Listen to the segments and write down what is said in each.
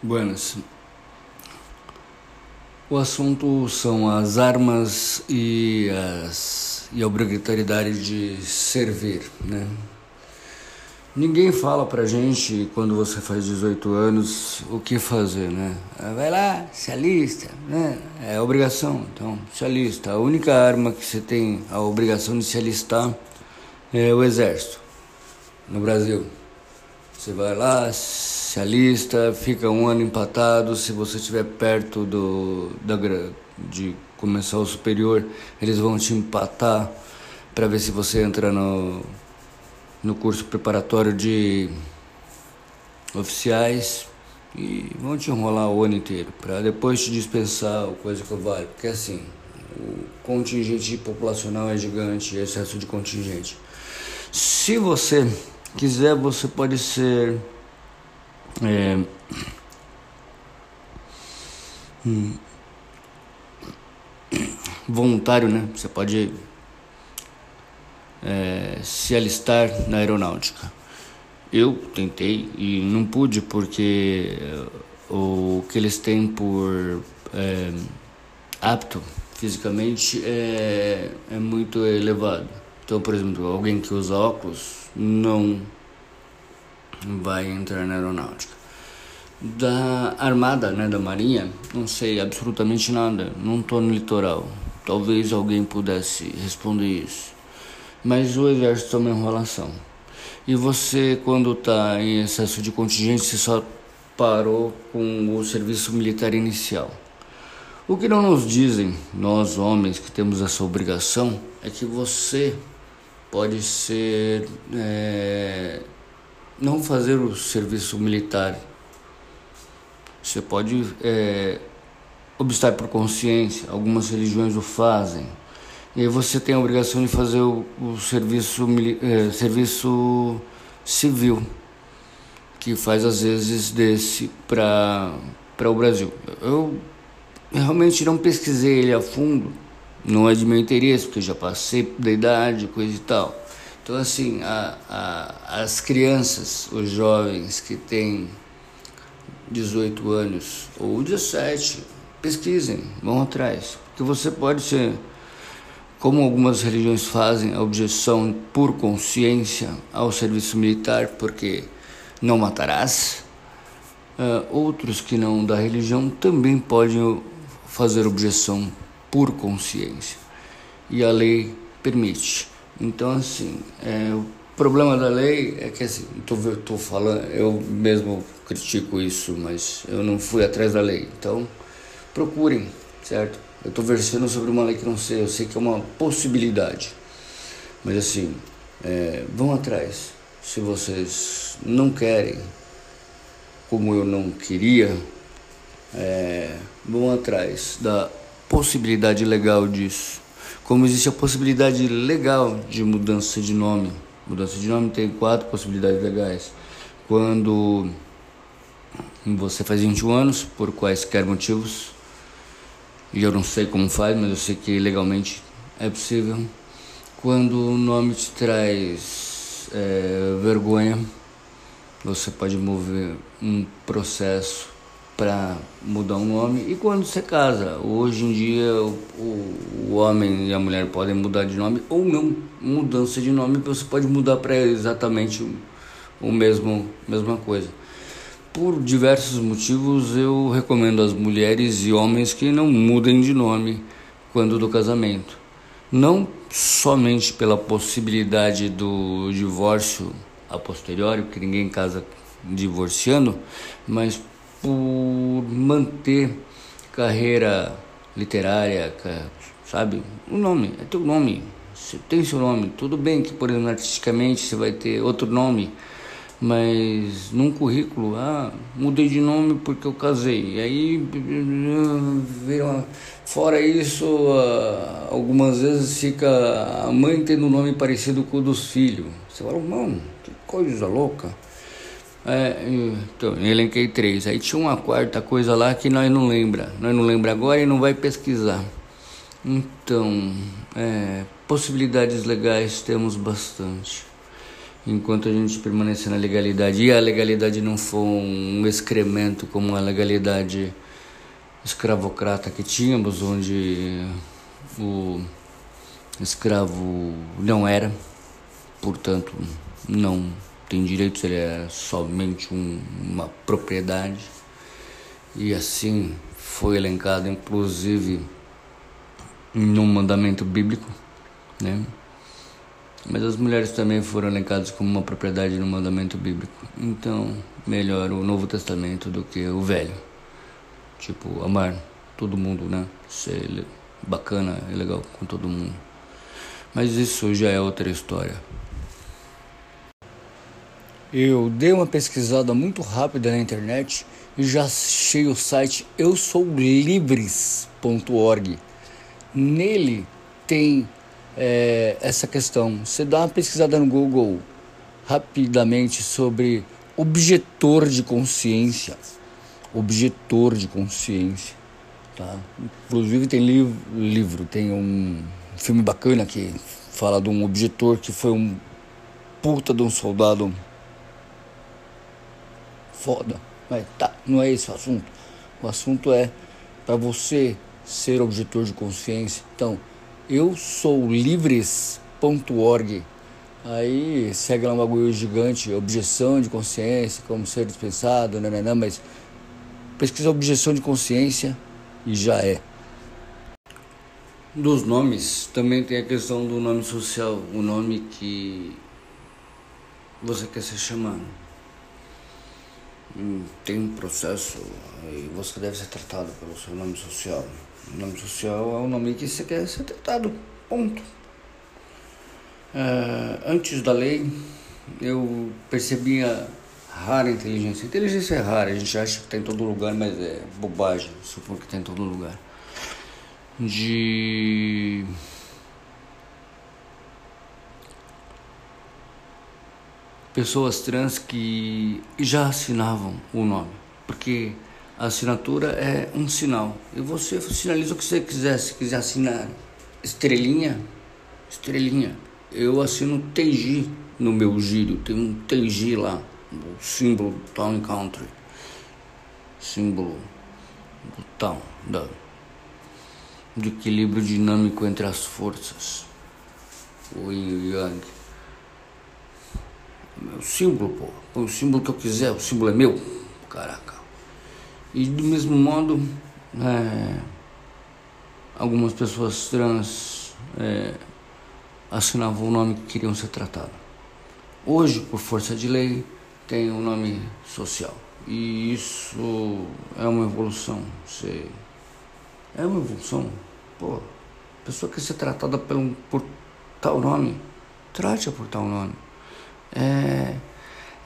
Buenas. O assunto são as armas e a obrigatoriedade de servir, né? Ninguém fala pra gente, quando você faz 18 anos, o que fazer, né? Vai lá, se alista, né? É obrigação, então se alista. A única arma que você tem a obrigação de se alistar é o exército, no Brasil. Você vai lá, se alista, fica um ano empatado. Se você estiver perto de começar o superior, eles vão te empatar para ver se você entra no curso preparatório de oficiais e vão te enrolar o ano inteiro para depois te dispensar, coisa que vale. Porque assim, o contingente populacional é gigante, é excesso de contingente. Se você quiser, você pode ser voluntário, né? Você pode se alistar na aeronáutica. Eu tentei e não pude, porque o que eles têm por apto fisicamente é muito elevado. Então, por exemplo, alguém que usa óculos não vai entrar na aeronáutica. Da Armada, né, da Marinha, não sei absolutamente nada. Não estou no litoral. Talvez alguém pudesse responder isso. Mas o Exército é uma enrolação. E você, quando está em excesso de contingência, só parou com o serviço militar inicial. O que não nos dizem, nós homens que temos essa obrigação, é que você pode ser não fazer o serviço militar. Você pode obstar por consciência. Algumas religiões o fazem. E aí você tem a obrigação de fazer o serviço civil, que faz às vezes desse para o Brasil. Eu realmente não pesquisei ele a fundo. Não é de meu interesse, porque já passei da idade, coisa e tal. Então, assim, as crianças, os jovens que têm 18 anos ou 17, pesquisem, vão atrás. Porque você pode ser, como algumas religiões fazem, a objeção por consciência ao serviço militar, porque não matarás. Outros que não da religião também podem fazer objeção por consciência, e a lei permite. Então, assim, o problema da lei é que, assim, eu tô falando, eu mesmo critico isso, mas eu não fui atrás da lei. Então, procurem, certo? Eu tô versando sobre uma lei que não sei, eu sei que é uma possibilidade, mas, assim, vão atrás. Se vocês não querem, como eu não queria, vão atrás da possibilidade legal disso, como existe a possibilidade legal de mudança de nome. Mudança de nome tem 4 possibilidades legais. Quando você faz 21 anos, por quaisquer motivos, e eu não sei como faz, mas eu sei que legalmente é possível. Quando o nome te traz vergonha, você pode mover um processo para mudar o nome. E quando você casa, hoje em dia o homem e a mulher podem mudar de nome ou não. Mudança de nome, você pode mudar para exatamente mesma coisa. Por diversos motivos, eu recomendo às mulheres e homens que não mudem de nome quando do casamento. Não somente pela possibilidade do divórcio a posteriori, porque ninguém casa divorciando, mas por manter carreira literária, sabe? O nome, é teu nome, você tem seu nome. Tudo bem que, por exemplo, artisticamente você vai ter outro nome, mas num currículo, mudei de nome porque eu casei. E aí, fora isso, algumas vezes fica a mãe tendo um nome parecido com o dos filhos. Você fala, mano, que coisa louca. Então, eu elenquei 3. Aí tinha uma 4ª coisa lá que nós não lembra agora e não vai pesquisar. Então, possibilidades legais temos bastante. enquanto a gente permanecer na legalidade e a legalidade não for um excremento como a legalidade escravocrata que tínhamos, onde o escravo não era, portanto, não tem direitos, ele é somente uma propriedade, e assim foi elencado, inclusive, num mandamento bíblico, né? Mas as mulheres também foram elencadas como uma propriedade no mandamento bíblico. Então, melhor o Novo Testamento do que o Velho. Tipo, amar todo mundo, né? Ser bacana e legal com todo mundo. Mas isso já é outra história. Eu dei uma pesquisada muito rápida na internet e já achei o site eusoulivres.org. Nele tem... essa questão, você dá uma pesquisada no Google rapidamente sobre objetor de consciência, tá? Inclusive tem livro, tem um filme bacana que fala de um objetor que foi um puta de um soldado foda, mas tá, não é esse o assunto. O assunto é para você ser objetor de consciência. Então, eu sou livres.org. Aí segue lá um bagulho gigante, objeção de consciência, como ser dispensado, nananã, mas pesquisa objeção de consciência e já é. Dos nomes, também tem a questão do nome social, o nome que você quer ser chamado. Tem um processo e você deve ser tratado pelo seu nome social. O nome social é o nome que você quer ser tratado, ponto. Antes da lei, eu percebia rara inteligência. Inteligência é rara, a gente acha que está em todo lugar, mas é bobagem, supor que está em todo lugar. Pessoas trans que já assinavam o nome, porque... a assinatura é um sinal. E você sinaliza o que você quiser. Se quiser assinar estrelinha, estrelinha. Eu assino TG no meu gírio. Tem um TG lá. O símbolo do Town and Country. Símbolo do Town. Do equilíbrio dinâmico entre as forças. O Yin e o Yang. O símbolo, pô. Põe o símbolo que eu quiser. O símbolo é meu. Caraca. E do mesmo modo, algumas pessoas trans assinavam o nome que queriam ser tratado. Hoje, por força de lei, tem um nome social. E isso é uma evolução. É uma evolução. Pô, a pessoa quer ser tratada por tal nome, trate-a por tal nome. É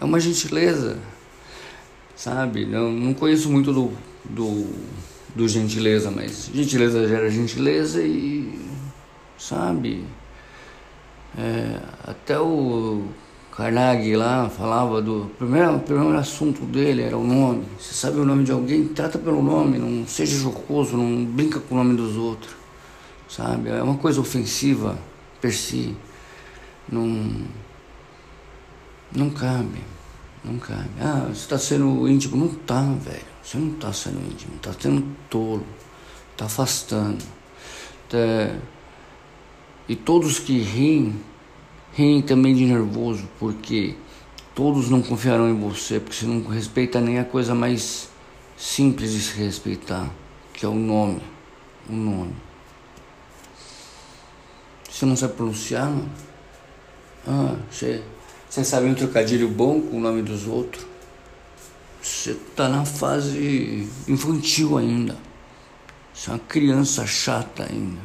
uma gentileza. Sabe, não conheço muito do gentileza, mas gentileza gera gentileza e, sabe, até o Carnegie lá falava do... O primeiro assunto dele era o nome. Você sabe o nome de alguém, trata pelo nome, não seja jocoso, não brinca com o nome dos outros, sabe, é uma coisa ofensiva per si, não cabe. Ah, você tá sendo íntimo. Não tá, velho. Você não tá sendo íntimo. Tá sendo tolo. Tá afastando. E todos que riem também de nervoso, porque todos não confiarão em você, porque você não respeita nem a coisa mais simples de se respeitar, que é o nome. O nome. Você não sabe pronunciar, não? Ah, você... Você sabe um trocadilho bom com o nome dos outros? Você tá na fase infantil ainda. Você é uma criança chata ainda.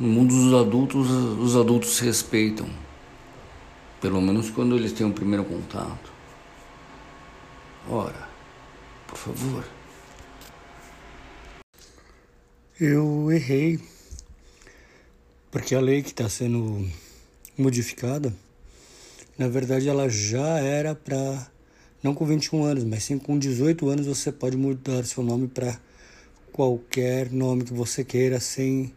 No mundo dos adultos, os adultos se respeitam. Pelo menos quando eles têm o primeiro contato. Ora, por favor. Eu errei. Porque a lei que está sendo modificada, na verdade ela já era para, não com 21 anos, mas sim com 18 anos você pode mudar seu nome para qualquer nome que você queira, sem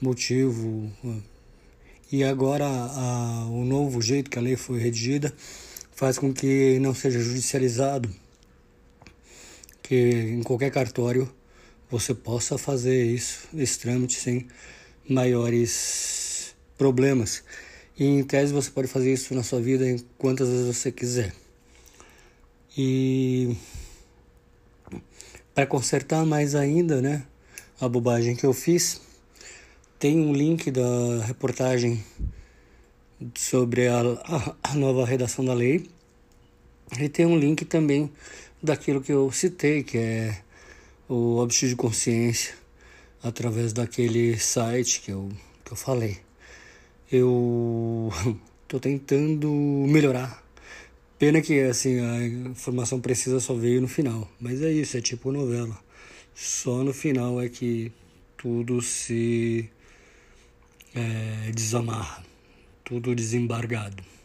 motivo, e agora o novo jeito que a lei foi redigida faz com que não seja judicializado, que em qualquer cartório você possa fazer isso, esse trâmite, sem maiores problemas. E em tese você pode fazer isso na sua vida quantas vezes você quiser. E para consertar mais ainda, né, a bobagem que eu fiz, tem um link da reportagem sobre a nova redação da lei, e tem um link também daquilo que eu citei, que é o óbito de consciência, através daquele site que eu falei. Eu estou tentando melhorar. Pena que assim, a informação precisa só veio no final. Mas é isso, é tipo novela. Só no final é que tudo se desamarra. Tudo desembargado.